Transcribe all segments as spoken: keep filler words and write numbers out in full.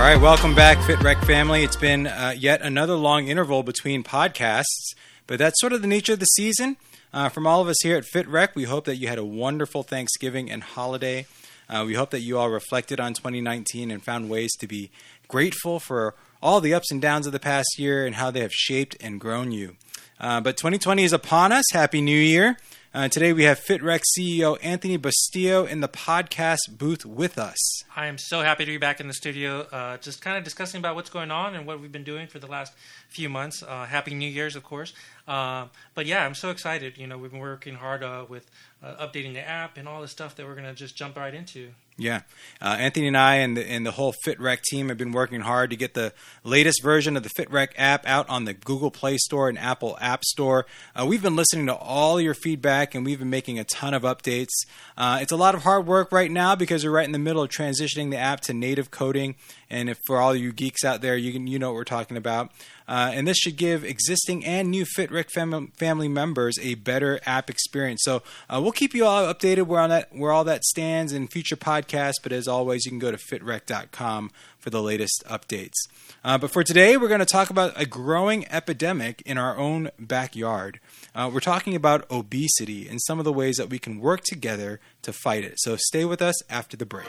All right, welcome back, FitRec family. It's been uh, yet another long interval between podcasts, but that's sort of the nature of the season. Uh, from all of us here at FitRec, we hope that you had a wonderful Thanksgiving and holiday. Uh, we hope that you all reflected on twenty nineteen and found ways to be grateful for all the ups and downs of the past year and how they have shaped and grown you. Uh, but twenty twenty is upon us. Happy New Year. Uh, today we have FitRec C E O Anthony Bastillo in the podcast booth with us. I am so happy to be back in the studio, uh, just kind of discussing about what's going on and what we've been doing for the last few months. Uh, happy New Year's, of course. Uh, but yeah, I'm so excited. You know, we've been working hard uh, with uh, updating the app and all the stuff that we're going to just jump right into. Yeah. Uh, Anthony and I and the, and the whole FitRec team have been working hard to get the latest version of the FitRec app out on the Google Play Store and Apple App Store. Uh, we've been listening to all your feedback, and we've been making a ton of updates. Uh, it's a lot of hard work right now because we're right in the middle of transitioning the app to native coding. And if for all you geeks out there, you can, you know what we're talking about. Uh, and this should give existing and new FitRec fam- family members a better app experience. So uh, we'll keep you all updated where, on that, where all that stands in future podcasts. But as always, you can go to fitrec dot com for the latest updates. Uh, but for today, we're going to talk about a growing epidemic in our own backyard. Uh, we're talking about obesity and some of the ways that we can work together to fight it. So stay with us after the break.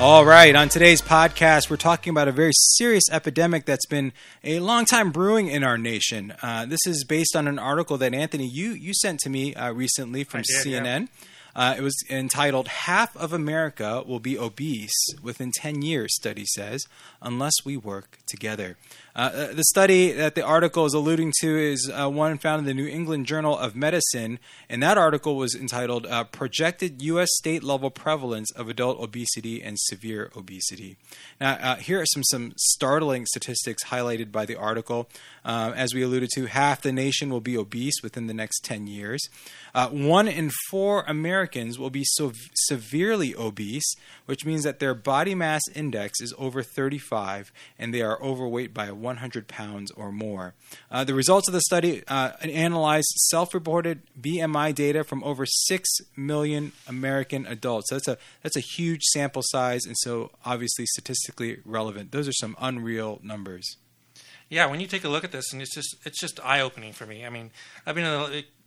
All right. On today's podcast, we're talking about a very serious epidemic that's been a long time brewing in our nation. Uh, this is based on an article that, Anthony, you, you sent to me uh, recently from did, C N N. Yeah. Uh, it was entitled, "Half of America Will Be Obese Within ten years, Study Says, Unless We Work Together." Uh, the study that the article is alluding to is uh, one found in the New England Journal of Medicine, and that article was entitled uh, "Projected U S State-Level Prevalence of Adult Obesity and Severe Obesity." Now, uh, here are some, some startling statistics highlighted by the article. Uh, as we alluded to, half the nation will be obese within the next ten years. Uh, one in four Americans will be so severely obese, which means that their body mass index is over thirty-five, and they are overweight by one hundred pounds or more. Uh, the results of the study uh, analyzed self-reported B M I data from over six million American adults. So that's a that's a huge sample size, and so obviously statistically relevant. Those are some unreal numbers. Yeah, when you take a look at this, and it's just it's just eye-opening for me. I mean, I've been in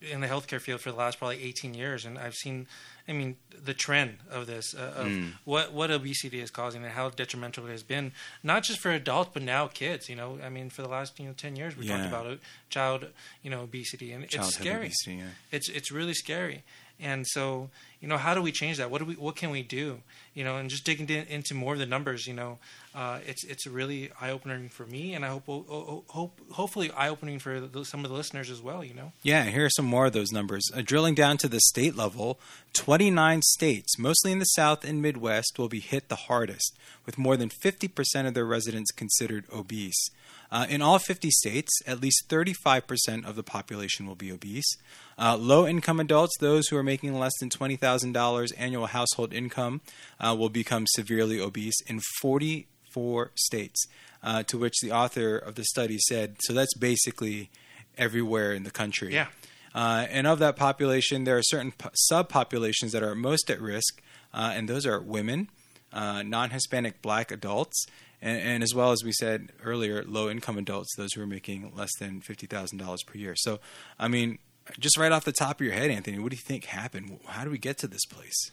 the, in the healthcare field for the last probably eighteen years, and I've seen, I mean, the trend of this, uh, of mm. what, what obesity is causing and how detrimental it has been, not just for adults, but now kids, you know. I mean, for the last, you know, ten years, we yeah. talked about child, you know, obesity, and child it's scary. Obesity, yeah. It's it's really scary. And so, you know, how do we change that? What do we? What can we do? You know, and just digging in, into more of the numbers. You know, uh, it's it's really eye opening for me, and I hope hope hopefully eye opening for those, some of the listeners as well. You know. Yeah, here are some more of those numbers. Uh, drilling down to the state level, twenty-nine states, mostly in the South and Midwest, will be hit the hardest, with more than fifty percent of their residents considered obese. Uh, in all fifty states, at least thirty-five percent of the population will be obese. Uh, low-income adults, those who are making less than twenty thousand dollars annual household income, uh, will become severely obese in forty-four states, uh, to which the author of the study said, so that's basically everywhere in the country. Yeah. Uh, and of that population, there are certain p- subpopulations that are most at risk, uh, and those are women, uh, non-Hispanic Black adults, And, and as well as we said earlier, low-income adults, those who are making less than fifty thousand dollars per year. So, I mean, just right off the top of your head, Anthony, what do you think happened? How do we get to this place?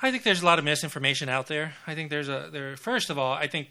I think there's a lot of misinformation out there. I think there's a there. First of all, I think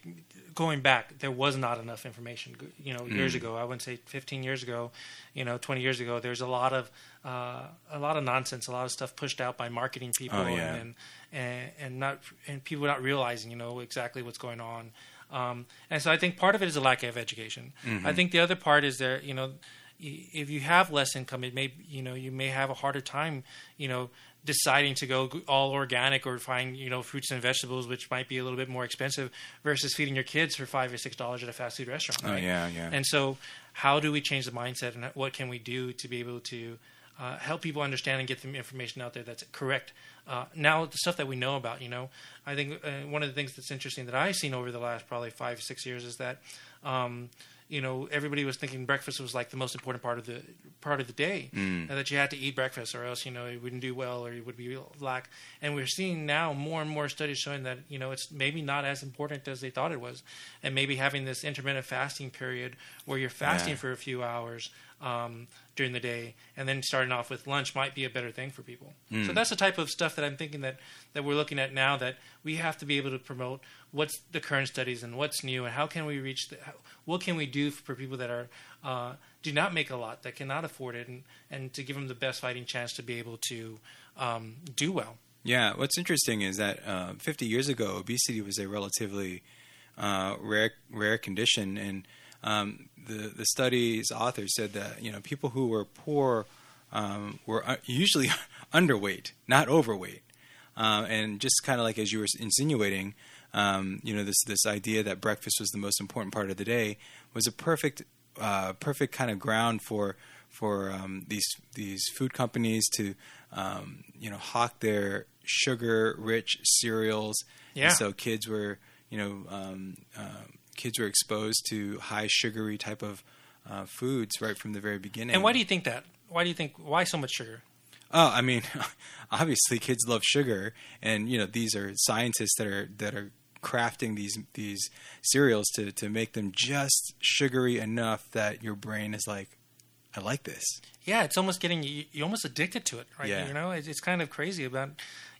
going back, there was not enough information. You know, years mm. ago, I wouldn't say fifteen years ago, you know, twenty years ago. There's a lot of uh, a lot of nonsense, a lot of stuff pushed out by marketing people, oh, yeah. and, and and not and people not realizing, you know, exactly what's going on. Um, and so I think part of it is a lack of education. Mm-hmm. I think the other part is that, you know, if you have less income, it may, you know, you may have a harder time, you know, deciding to go all organic or find, you know, fruits and vegetables, which might be a little bit more expensive versus feeding your kids for five or six dollars at a fast food restaurant. Right? Oh, yeah, yeah. And so how do we change the mindset, and what can we do to be able to uh, help people understand and get the information out there that's correct uh, now the stuff that we know about, you know, I think uh, one of the things that's interesting that I've seen over the last probably five, six years is that, um, you know, everybody was thinking breakfast was like the most important part of the part of the day, mm. and that you had to eat breakfast or else, you know, you wouldn't do well or you would be lack. And we're seeing now more and more studies showing that, you know, it's maybe not as important as they thought it was. And maybe having this intermittent fasting period where you're fasting yeah. for a few hours um, during the day and then starting off with lunch might be a better thing for people. Mm. So that's the type of stuff that I'm thinking that, that we're looking at now that we have to be able to promote what's the current studies and what's new and how can we reach the, what can we do for people that are uh, do not make a lot, that cannot afford it, and, and to give them the best fighting chance to be able to um, do well. Yeah. What's interesting is that uh, fifty years ago, obesity was a relatively uh, rare rare condition. And um, the, the study's author said that, you know, people who were poor um, were usually underweight, not overweight. Uh, and just kind of like as you were insinuating, Um, you know, this this idea that breakfast was the most important part of the day was a perfect uh, perfect kind of ground for for um, these these food companies to um, you know, hawk their sugar rich cereals. Yeah. And so kids were you know um, uh, kids were exposed to high sugary type of uh, foods right from the very beginning. And why do you think that? Why do you think why so much sugar? Oh, I mean, obviously kids love sugar, and you know these are scientists that are that are crafting these these cereals to, to make them just sugary enough that your brain is like, I like this. Yeah, it's almost getting you you're almost addicted to it, right? Yeah. You know, it's, it's kind of crazy about,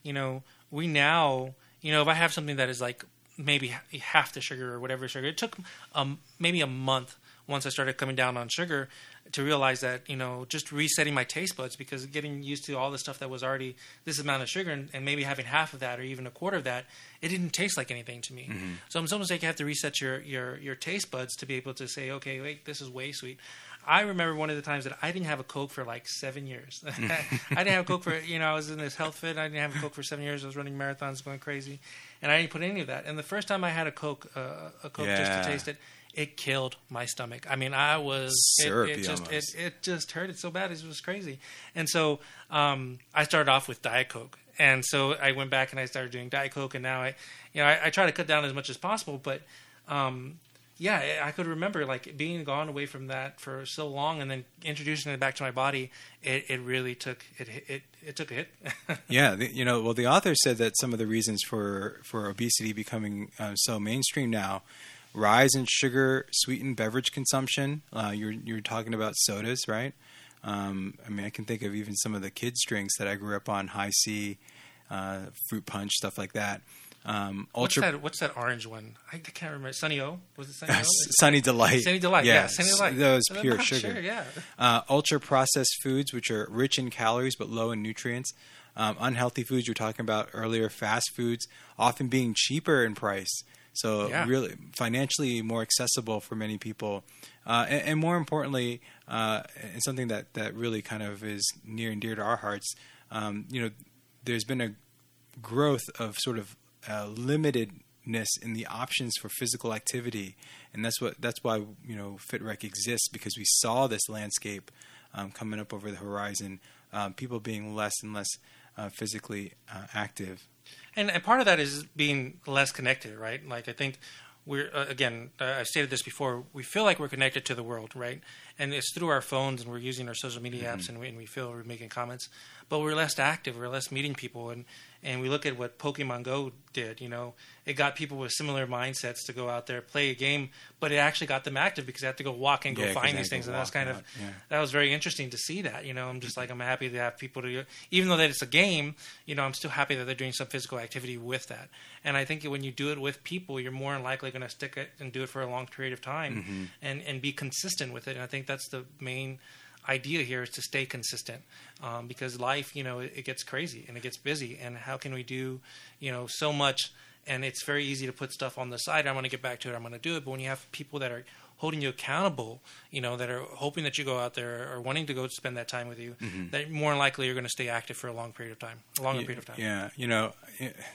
you know, we now, you know, if I have something that is like maybe half the sugar or whatever sugar, it took um, maybe a month once I started coming down on sugar to realize that, you know, just resetting my taste buds, because getting used to all the stuff that was already this amount of sugar and, and maybe having half of that or even a quarter of that, it didn't taste like anything to me. Mm-hmm. So it's almost like you have to reset your, your, your taste buds to be able to say, okay, wait, this is way sweet. I remember one of the times that I didn't have a Coke for like seven years. I didn't have a Coke for, you know, I was in this health fit. I didn't have a Coke for seven years. I was running marathons, going crazy, and I didn't put any of that. And the first time I had a Coke, uh, a Coke yeah. just to taste it, it killed my stomach. I mean, I was syrupy it, it just it, it just hurt it so bad. It was crazy. And so um, I started off with Diet Coke, and so I went back and I started doing Diet Coke, and now I, you know, I, I try to cut down as much as possible. But um, yeah, I could remember like being gone away from that for so long, and then introducing it back to my body. It, it really took it it it took a hit. yeah, the, you know, well, the author said that some of the reasons for for obesity becoming uh, so mainstream now. Rise in sugar sweetened beverage consumption. Uh, you're you're talking about sodas, right? Um, I mean, I can think of even some of the kids' drinks that I grew up on: High C, uh, fruit punch, stuff like that. Um, ultra. What's that, what's that orange one? I can't remember. Sunny O was it? Sunny O? Sunny Delight. Sunny Delight. Yeah, yeah Sunny Delight. Those pure oh, sugar. Sure, yeah. Uh, ultra processed foods, which are rich in calories but low in nutrients. Um, unhealthy foods. You were talking about earlier. Fast foods, often being cheaper in price. So yeah. really financially more accessible for many people. Uh, and, and more importantly, uh, and something that, that really kind of is near and dear to our hearts, um, you know, there's been a growth of sort of uh, limitedness in the options for physical activity. And that's what that's why, you know, FitRec exists, because we saw this landscape um, coming up over the horizon, um, people being less and less uh, physically uh, active. And, and part of that is being less connected, right? Like I think we're uh, again, uh, I've stated this before. We feel like we're connected to the world, right? And it's through our phones, and we're using our social media mm-hmm. apps, and we, and we feel we're making comments, but we're less active. We're less meeting people, and and we look at what Pokemon Go did. You know, it got people with similar mindsets to go out there play a game, but it actually got them active because they have to go walk and go yeah, find these things. And that's kind out. of yeah. that was very interesting to see that. You know, I'm just like I'm happy to have people to, even though that it's a game. You know, I'm still happy that they're doing some physical activity with that. And I think when you do it with people, you're more than likely going to stick it and do it for a long period of time, mm-hmm. and and be consistent with it. And I think that's the main idea here, is to stay consistent, um, because life, you know, it, it gets crazy and it gets busy, and how can we do, you know, so much, and it's very easy to put stuff on the side. I'm going to get back to it. I'm going to do it. But when you have people that are holding you accountable, you know, that are hoping that you go out there or wanting to go spend that time with you, mm-hmm. that more likely you're going to stay active for a long period of time, a longer yeah, period of time. Yeah. You know,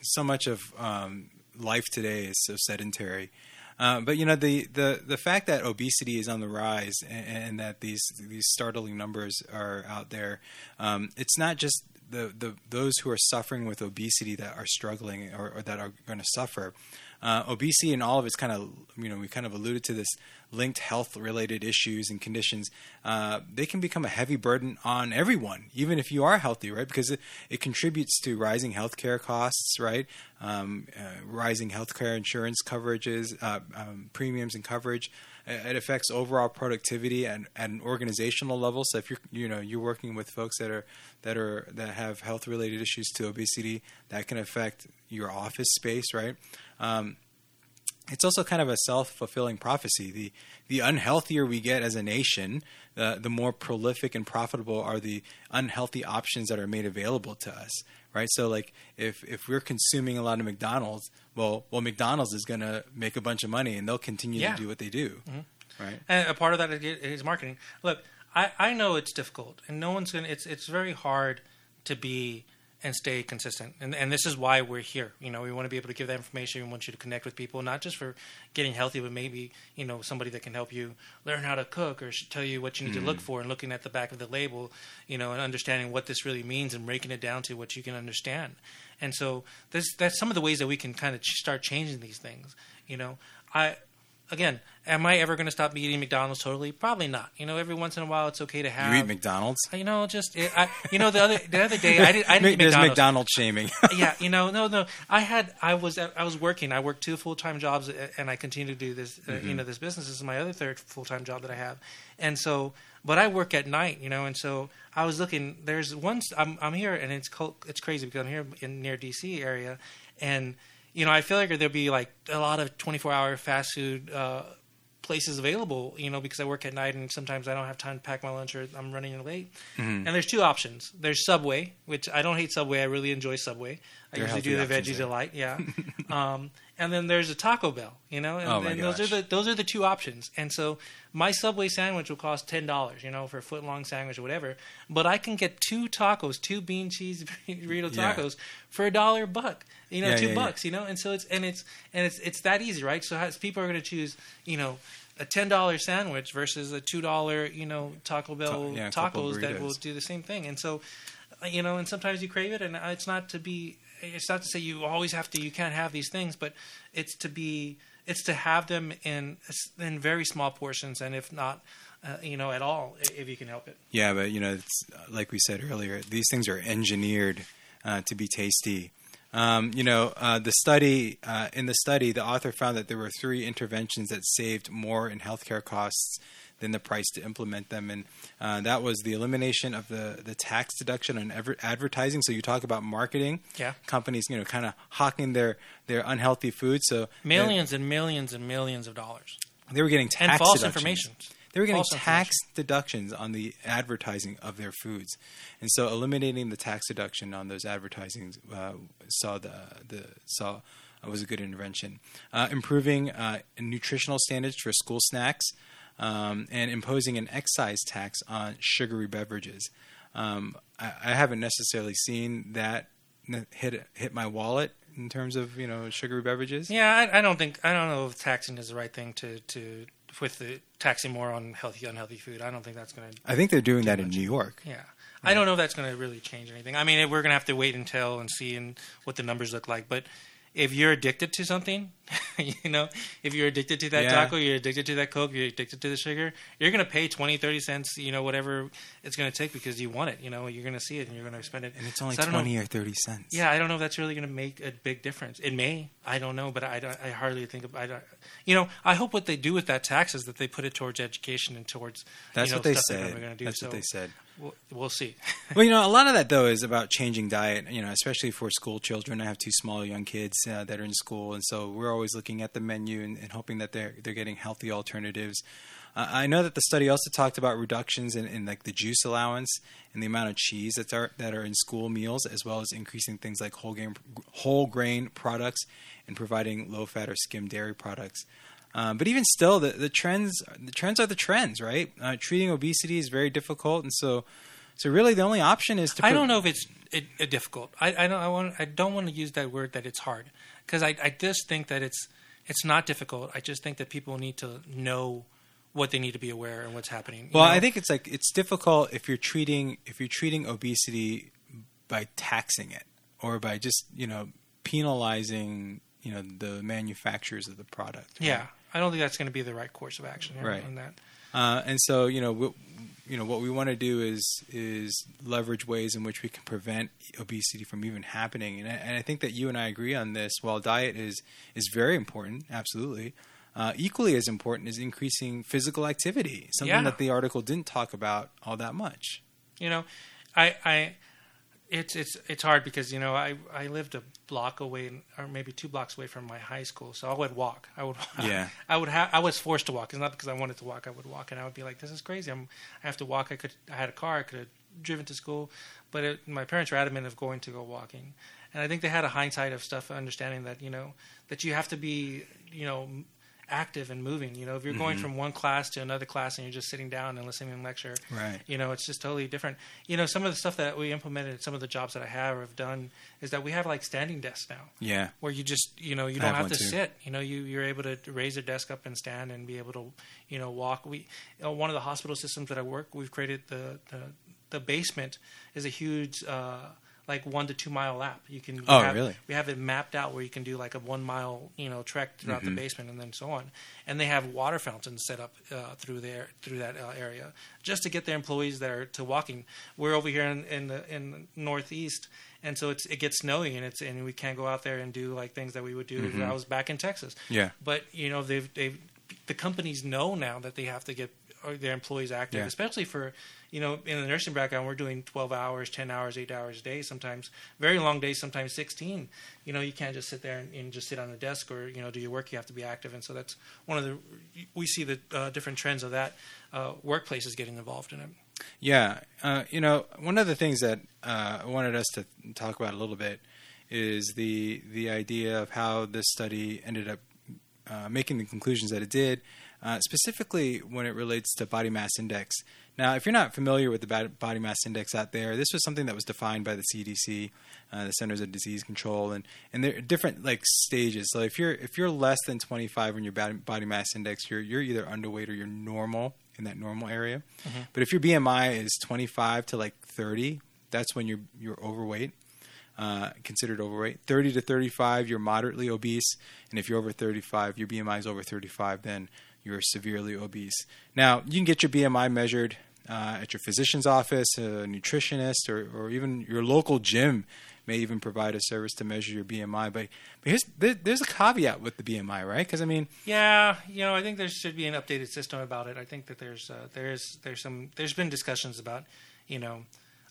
so much of um, life today is so sedentary. Uh, but, you know, the, the, the fact that obesity is on the rise, and, and that these these startling numbers are out there, um, it's not just the, the those who are suffering with obesity that are struggling or, or that are going to suffer. Uh, obesity and all of its kind of, you know, we kind of alluded to this, linked health-related issues and conditions, uh, they can become a heavy burden on everyone, even if you are healthy, right? Because it, it contributes to rising healthcare costs, right? Um, uh, rising healthcare insurance coverages, uh, um, premiums and coverage. It affects overall productivity and at an organizational level. So if you're, you know, you're working with folks that are that are that have health related issues to obesity, that can affect your office space, right? Um, it's also kind of a self fulfilling prophecy. The the unhealthier we get as a nation, the the more prolific and profitable are the unhealthy options that are made available to us. Right. So like if, if we're consuming a lot of McDonald's, well, well, McDonald's is going to make a bunch of money and they'll continue yeah. to do what they do. Mm-hmm. Right. And a part of that is marketing. Look, I, I know it's difficult and no one's going to, it's, it's very hard to be and stay consistent. And, and this is why we're here. You know, we want to be able to give that information. We want you to connect with people, not just for getting healthy, but maybe, you know, somebody that can help you learn how to cook or tell you what you need mm. to look for and looking at the back of the label, you know, and understanding what this really means and breaking it down to what you can understand. And so this, that's some of the ways that we can kind of ch- start changing these things. You know, I, again, am I ever going to stop eating McDonald's? Totally, probably not. You know, every once in a while, it's okay to have. You eat McDonald's? You know, just it, I, you know the other the other day I did. I did There's McDonald's shaming. yeah, you know, no, no. I had I was I was working. I worked two full time jobs, and I continue to do this. Mm-hmm. Uh, you know, this business this is my other third full time job that I have, and so. But I work at night, you know, and so I was looking. There's one. I'm I'm here, and it's cold, it's crazy because I'm here in near D C area, and you know I feel like there'll be like a lot of twenty-four hour fast food. Uh, places available, you know, because I work at night and sometimes I don't have time to pack my lunch or I'm running late. Mm-hmm. And there's two options. There's Subway, which I don't hate Subway. I really enjoy Subway. I They're usually do the veggie delight. Yeah. um, and then there's a Taco Bell, you know, and, oh and those are the, those are the two options. And so my Subway sandwich will cost ten dollars, you know, for a foot long sandwich or whatever, but I can get two tacos, two bean cheese burrito tacos yeah. for a dollar buck, you know, yeah, two yeah, bucks, yeah. you know? And so it's, and it's, and it's, it's that easy, right? So as people are going to choose, you know, a ten dollar sandwich versus a two dollar, you know, Taco Bell Ta- yeah, tacos that will do the same thing. And so, you know, and sometimes you crave it and it's not to be, it's not to say you always have to, you can't have these things, but it's to be, it's to have them in, in very small portions. And if not, uh, you know, at all, if you can help it. Yeah. But you know, it's like we said earlier, these things are engineered uh, to be tasty. Um, you know, uh, the study uh, in the study, the author found that there were three interventions that saved more in healthcare costs than the price to implement them. And uh, that was the elimination of the, the tax deduction on ever- advertising. So you talk about marketing. Yeah. Companies, you know, kind of hawking their, their unhealthy food. So millions and millions and millions of dollars. They were getting tax and false information. They were getting also tax deductions on the advertising of their foods. And so eliminating the tax deduction on those advertisings uh, saw the the saw uh, was a good intervention. Uh, improving uh, nutritional standards for school snacks um, and imposing an excise tax on sugary beverages. Um, I, I haven't necessarily seen that hit hit my wallet. In terms of, you know, sugary beverages? Yeah, I, I don't think, I don't know if taxing is the right thing to, to with the taxing more on healthy, unhealthy food. I don't think that's going to. I think they're doing that much. In New York. Yeah. Right. I don't know if that's going to really change anything. I mean, we're going to have to wait until and see and what the numbers look like. But if you're addicted to something, you know, if you're addicted to that yeah. taco, you're addicted to that Coke, you're addicted to the sugar, you're going to pay twenty, thirty cents, you know, whatever it's going to take because you want it. You know, you're going to see it and you're going to spend it. And it's only so twenty or thirty cents. Yeah, I don't know if that's really going to make a big difference. It may. I don't know, but I, don't, I hardly think of I don't, you know, I hope what they do with that tax is that they put it towards education and towards, that's you know, what they said. That we're gonna do. That's so, what they said. We'll, we'll see. Well, you know, a lot of that, though, is about changing diet, you know, especially for school children. I have two small young kids uh, that are in school. And so we're always looking at the menu and, and hoping that they're they're getting healthy alternatives. Uh, I know that the study also talked about reductions in, in like the juice allowance and the amount of cheese that's are, that are in school meals, as well as increasing things like whole grain, whole grain products and providing low-fat or skim dairy products. Um, but even still, the, the trends the trends are the trends, right? Uh, treating obesity is very difficult, and so so really the only option is to. Put- I don't know if it's it, it difficult. I, I don't I want I don't want to use that word that it's hard because I, I just think that it's it's not difficult. I just think that people need to know what they need to be aware and what's happening. Well, know? I think it's like it's difficult if you're treating if you're treating obesity by taxing it or by just, you know, penalizing, you know, the manufacturers of the product. Right? Yeah. I don't think that's going to be the right course of action here right. on that. Uh, and so, you know, we, you know, what we want to do is is leverage ways in which we can prevent obesity from even happening. And I, and I think that you and I agree on this. While diet is is very important, absolutely, uh, equally as important is increasing physical activity, something yeah. that the article didn't talk about all that much. You know, I, I it's it's it's hard because, you know, I, I lived a block away or maybe two blocks away from my high school, so I would walk. I would yeah. I would ha- I was forced to walk. It's not because I wanted to walk. I would walk, and I would be like, this is crazy. I'm I have to walk. I could I had a car. I could have driven to school, but it, my parents were adamant of going to go walking. And I think they had a hindsight of stuff, understanding that, you know, that you have to be, you know, active and moving. You know, if you're mm-hmm. going from one class to another class and you're just sitting down and listening to a lecture, right. you know, it's just totally different. You know, some of the stuff that we implemented, some of the jobs that I have or have done, is that we have like standing desks now. Yeah. Where you just, you know, you don't I have, have to too. sit. You know, you, you're able to raise your desk up and stand and be able to, you know, walk. We, you know, one of the hospital systems that I work, we've created the, the, the basement is a huge, uh, like one to two mile lap. You can. Oh, have, really? We have it mapped out where you can do like a one mile, you know, trek throughout mm-hmm. the basement and then so on. And they have water fountains set up uh, through there through that uh, area just to get their employees that are to walking. We're over here in in the, in the northeast, and so it's it gets snowy and it's and we can't go out there and do like things that we would do mm-hmm. if I was back in Texas. Yeah. But you know they've they've the companies know now that they have to get their employees active, yeah. especially for. You know, in the nursing background, we're doing twelve hours, ten hours, eight hours a day sometimes. Very long days, sometimes sixteen. You know, you can't just sit there and, and just sit on a desk or, you know, do your work. You have to be active. And so that's one of the – we see the uh, different trends of that uh, workplaces getting involved in it. Yeah. Uh, you know, one of the things that uh, I wanted us to talk about a little bit is the, the idea of how this study ended up uh, making the conclusions that it did, uh, specifically when it relates to body mass index. Now, if you're not familiar with the body mass index out there, this was something that was defined by the C D C, uh, the Centers for Disease Control, and, and there are different like stages. So if you're if you're less than twenty-five in your body mass index, you're you're either underweight or you're normal in that normal area. Mm-hmm. But if your B M I is twenty-five to like thirty, that's when you're you're overweight, uh, considered overweight. thirty to thirty-five, you're moderately obese, and if you're over thirty-five, your B M I is over thirty-five, then you're severely obese. Now, you can get your B M I measured uh, at your physician's office, a nutritionist, or, or even your local gym may even provide a service to measure your B M I. But, but here's, there, there's a caveat with the B M I, right? Because I mean, yeah, you know, I think there should be an updated system about it. I think that there's uh, there's there's some there's been discussions about, you know,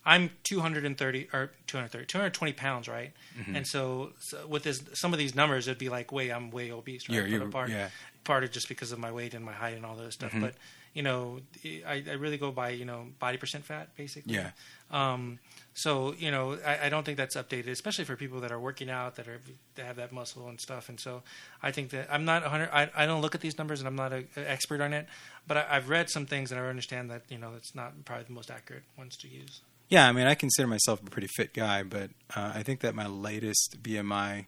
I'm two hundred thirty or two hundred thirty, two hundred twenty pounds, right? Mm-hmm. And so, so with this, some of these numbers, it'd be like, wait, I'm way obese, right? You're, you're, part, yeah. part of just because of my weight and my height and all that stuff. Mm-hmm. But, you know, I, I really go by, you know, body percent fat, basically. Yeah. Um, so, you know, I, I don't think that's updated, especially for people that are working out, that are that have that muscle and stuff. And so I think that I'm not one hundred I, I don't look at these numbers and I'm not an expert on it. But I, I've read some things and I understand that, you know, it's not probably the most accurate ones to use. Yeah, I mean, I consider myself a pretty fit guy, but uh, I think that my latest B M I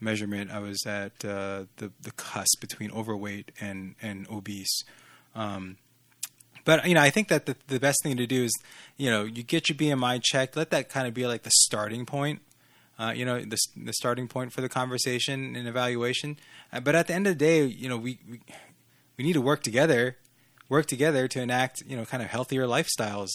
measurement, I was at uh, the the cusp between overweight and and obese. Um, but you know, I think that the, the best thing to do is, you know, you get your B M I checked. Let that kind of be like the starting point. Uh, you know, the the starting point for the conversation and evaluation. Uh, but at the end of the day, you know, we we, we need to work together, work together to enact, you know, kind of healthier lifestyles.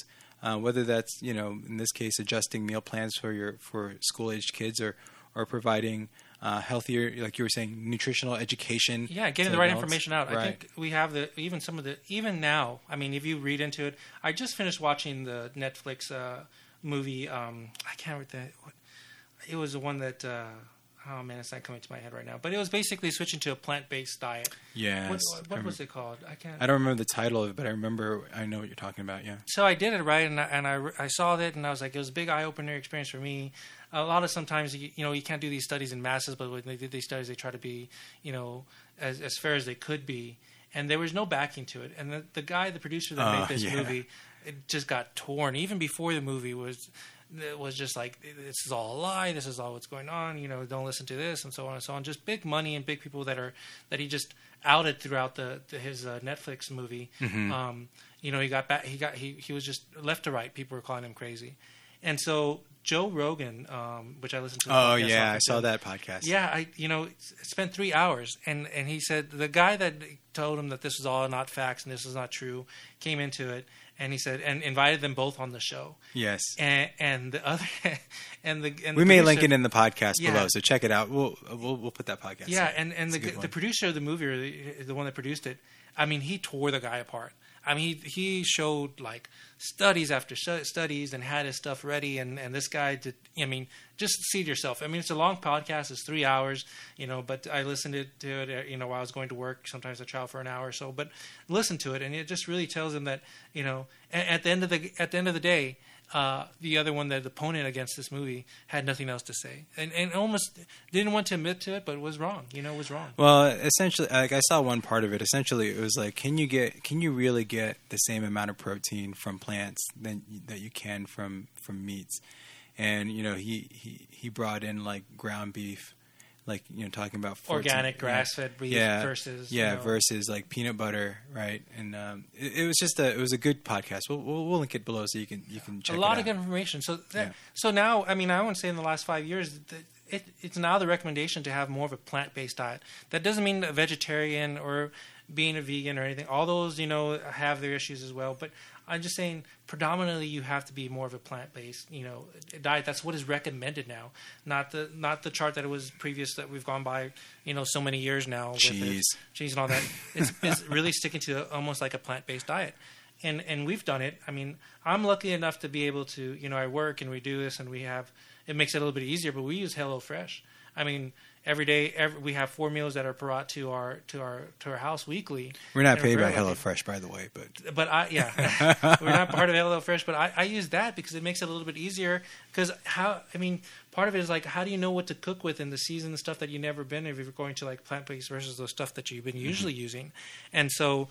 Uh, whether that's, you know, in this case, adjusting meal plans for your for school-aged kids, or or providing uh, healthier, like you were saying, nutritional education. Yeah, getting the right adults. information out. Right. I think we have the even some of the even now. I mean, if you read into it, I just finished watching the Netflix uh, movie. Um, I can't remember the. It was the one that. Uh, Oh, man, it's not coming to my head right now. But it was basically switching to a plant-based diet. Yeah. What, what was it called? I can't. I don't remember the title of it, but I remember – I know what you're talking about, yeah. So I did it, right, and I, and I, I saw that, and I was like, it was a big eye-opener experience for me. A lot of sometimes, you, you know, you can't do these studies in masses, but when they did these studies, they try to be, you know, as, as fair as they could be. And there was no backing to it. And the, the guy, the producer that uh, made this yeah. movie, it just got torn. Even before the movie was – it was just like, this is all a lie. This is all what's going on. You know, don't listen to this, and so on and so on. Just big money and big people that are that he just outed throughout the, the his uh, Netflix movie. Mm-hmm. Um, you know, he got back. He got he he was just left to right. People were calling him crazy, and so Joe Rogan, um, which I listened to. Oh yeah, I saw that podcast. Yeah, I you know spent three hours, and, and he said the guy that told him that this was all not facts and this is not true came into it, and he said and invited them both on the show. Yes, and, and the other and the and we the may producer, link it in the podcast yeah. below, so check it out. We'll we'll, we'll put that podcast. Yeah, in. and and it's the the producer of the movie, or the, the one that produced it. I mean, he tore the guy apart. I mean, he, he showed like studies after studies and had his stuff ready. And, and this guy did, I mean, just see it yourself. I mean, it's a long podcast. It's three hours, you know, but I listened to it, you know, while I was going to work. Sometimes I travel for an hour or so, but listen to it. And it just really tells him that, you know, at, at the end of the, at the end of the day, uh, the other one, the, the opponent against this movie had nothing else to say and, and almost didn't want to admit to it, but was wrong, you know, was wrong. Well, essentially, like I saw one part of it, essentially it was like, can you get, can you really get the same amount of protein from plants than that you can from, from meats? And, you know, he, he, he brought in like ground beef, like, you know, talking about fourteen organic grass fed beef yeah, versus, yeah, you know, versus like peanut butter. Right. And, um, it, it was just a, it was a good podcast. We'll, we'll, we'll link it below so you can, you can check it out. A lot of good information. So, that, yeah. so now, I mean, I wouldn't say in the last five years that it, it's now the recommendation to have more of a plant-based diet. That doesn't mean a vegetarian or being a vegan or anything. All those, you know, have their issues as well, but I'm just saying predominantly you have to be more of a plant-based, you know, diet. That's what is recommended now, not the not the chart that it was previous that we've gone by, you know, so many years now. Cheese. Cheese and all that. It's, it's really sticking to almost like a plant-based diet. And and we've done it. I mean, I'm lucky enough to be able to, you know, I work and we do this and we have, it makes it a little bit easier, but we use HelloFresh. I mean, every day, every, we have four meals that are brought to our to our to our house weekly. We're not paid by HelloFresh, by the way, but but I yeah, we're not part of HelloFresh, but I, I use that because it makes it a little bit easier. Because how I mean, part of it is like how do you know what to cook with in the season, the stuff that you've never been if you're going to like plant based versus the stuff that you've been usually mm-hmm. using, and so.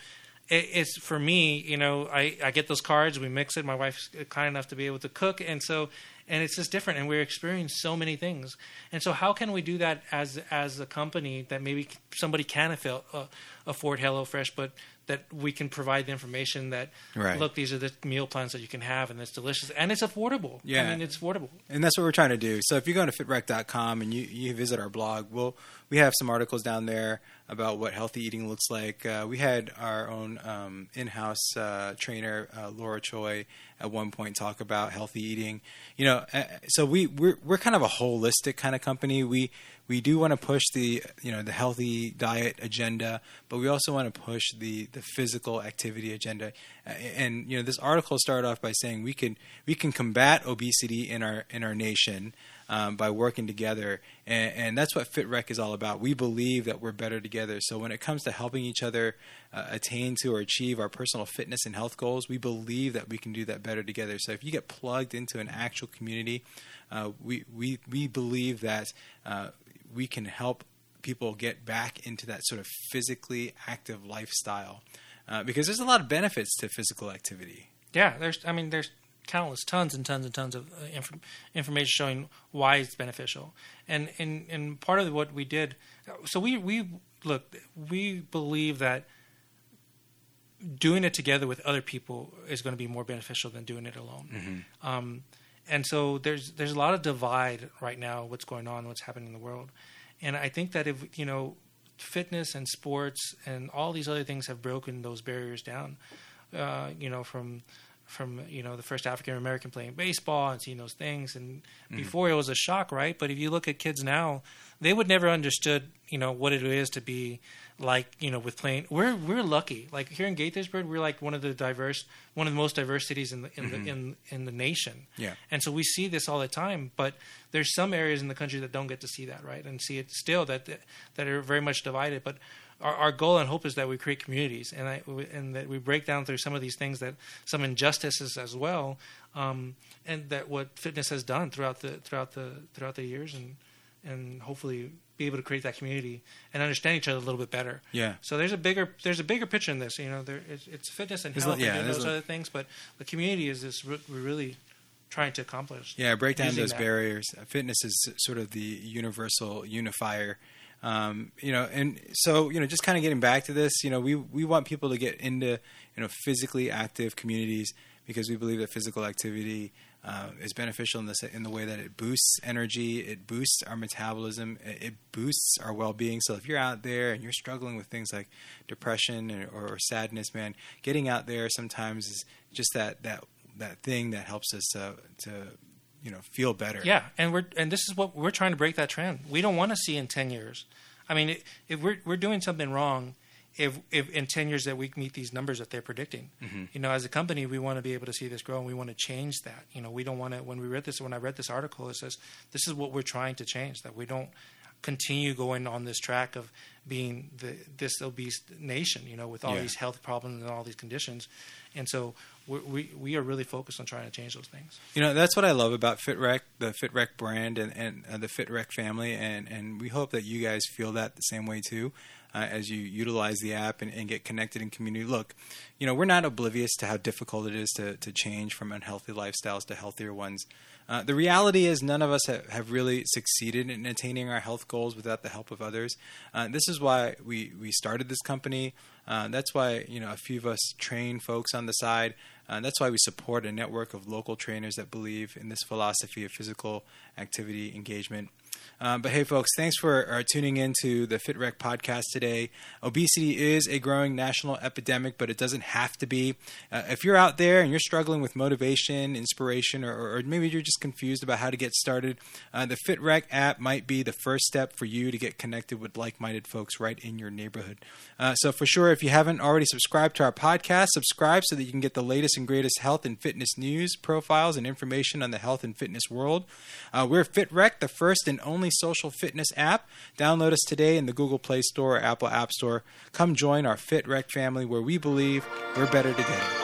It's for me, you know, I, I get those cards, we mix it. My wife's kind enough to be able to cook. And so, and it's just different. And we're experiencing so many things. And so how can we do that as, as a company that maybe somebody can afford, uh, afford HelloFresh, but that we can provide the information that, right. look, these are the meal plans that you can have and it's delicious and it's affordable. Yeah. I mean, it's affordable. And that's what we're trying to do. So if you go to fit rec dot com and you, you visit our blog, we'll, we have some articles down there about what healthy eating looks like. Uh, we had our own um, in-house uh, trainer, uh, Laura Choi, at one point talk about healthy eating. You know, uh, so we, we're, we're kind of a holistic kind of company. We we do want to push the, you know, the healthy diet agenda, but we also want to push the, the physical activity agenda. Uh, and, you know, this article started off by saying we can we can combat obesity in our in our nation. Um, by working together. And, and that's what FitRec is all about. We believe that we're better together. So when it comes to helping each other uh, attain to or achieve our personal fitness and health goals, we believe that we can do that better together. So if you get plugged into an actual community, uh, we, we, we believe that uh, we can help people get back into that sort of physically active lifestyle uh, because there's a lot of benefits to physical activity. Yeah, there's, I mean, there's, countless tons and tons and tons of uh, inf- information showing why it's beneficial. And, and, and part of what we did, so we, we look, we believe that doing it together with other people is going to be more beneficial than doing it alone. Mm-hmm. Um, and so there's, there's a lot of divide right now, what's going on, what's happening in the world. And I think that if, you know, fitness and sports and all these other things have broken those barriers down, uh, you know, from, from, you know, the first African American playing baseball and seeing those things. And mm-hmm. before it was a shock, right? But if you look at kids now, they would never understood, you know, what it is to be like, you know, with playing. We're, we're lucky. Like here in Gaithersburg, we're like one of the diverse, one of the most diverse cities in the, in mm-hmm. the, in, in the nation. Yeah. And so we see this all the time, but there's some areas in the country that don't get to see that. Right. And see it still that, that are very much divided, but Our, our goal and hope is that we create communities and I, and that we break down through some of these things that some injustices as well, um, and that what fitness has done throughout the throughout the throughout the years, and and hopefully be able to create that community and understand each other a little bit better. Yeah. So there's a bigger there's a bigger picture in this. You know, there it's, it's fitness and health, yeah, and those other things, but the community is this we're really trying to accomplish. Yeah, break down those that. barriers. Fitness is sort of the universal unifier. Um, you know, and so, you know, just kind of getting back to this, you know, we, we want people to get into, you know, physically active communities because we believe that physical activity uh, is beneficial in, this, in the way that it boosts energy, it boosts our metabolism, it boosts our well-being. So if you're out there and you're struggling with things like depression or, or sadness, man, getting out there sometimes is just that that, that thing that helps us uh, to you know feel better. Yeah, and we're and this is what we're trying to break that trend. We don't want to see in ten years. I mean, if we're we're doing something wrong. If, if in ten years that we meet these numbers that they're predicting, mm-hmm. you know, as a company, we want to be able to see this grow and we want to change that. You know, we don't want to, when we read this, when I read this article, it says, this is what we're trying to change, that we don't continue going on this track of being the, this obese nation, you know, with all yeah. these health problems and all these conditions. And so we, we, we are really focused on trying to change those things. You know, that's what I love about FitRec, the FitRec brand and, and uh, the FitRec family. And, and we hope that you guys feel that the same way too. Uh, as you utilize the app and, and get connected in community. Look, you know, we're not oblivious to how difficult it is to, to change from unhealthy lifestyles to healthier ones. Uh, the reality is none of us have, have really succeeded in attaining our health goals without the help of others. Uh, this is why we, we started this company. Uh, that's why, you know, a few of us train folks on the side. Uh, that's why we support a network of local trainers that believe in this philosophy of physical activity engagement. Um, but hey, folks, thanks for uh, tuning in to the FitRec podcast today. Obesity is a growing national epidemic, but it doesn't have to be. Uh, if you're out there and you're struggling with motivation, inspiration, or, or maybe you're just confused about how to get started, uh, the FitRec app might be the first step for you to get connected with like-minded folks right in your neighborhood. Uh, so for sure, if you haven't already subscribed to our podcast, subscribe so that you can get the latest and greatest health and fitness news, profiles, and information on the health and fitness world. Uh, we're FitRec, the first and only social fitness app. Download us today in the Google Play Store or Apple App Store. Come join our FitRec family where we believe we're better together.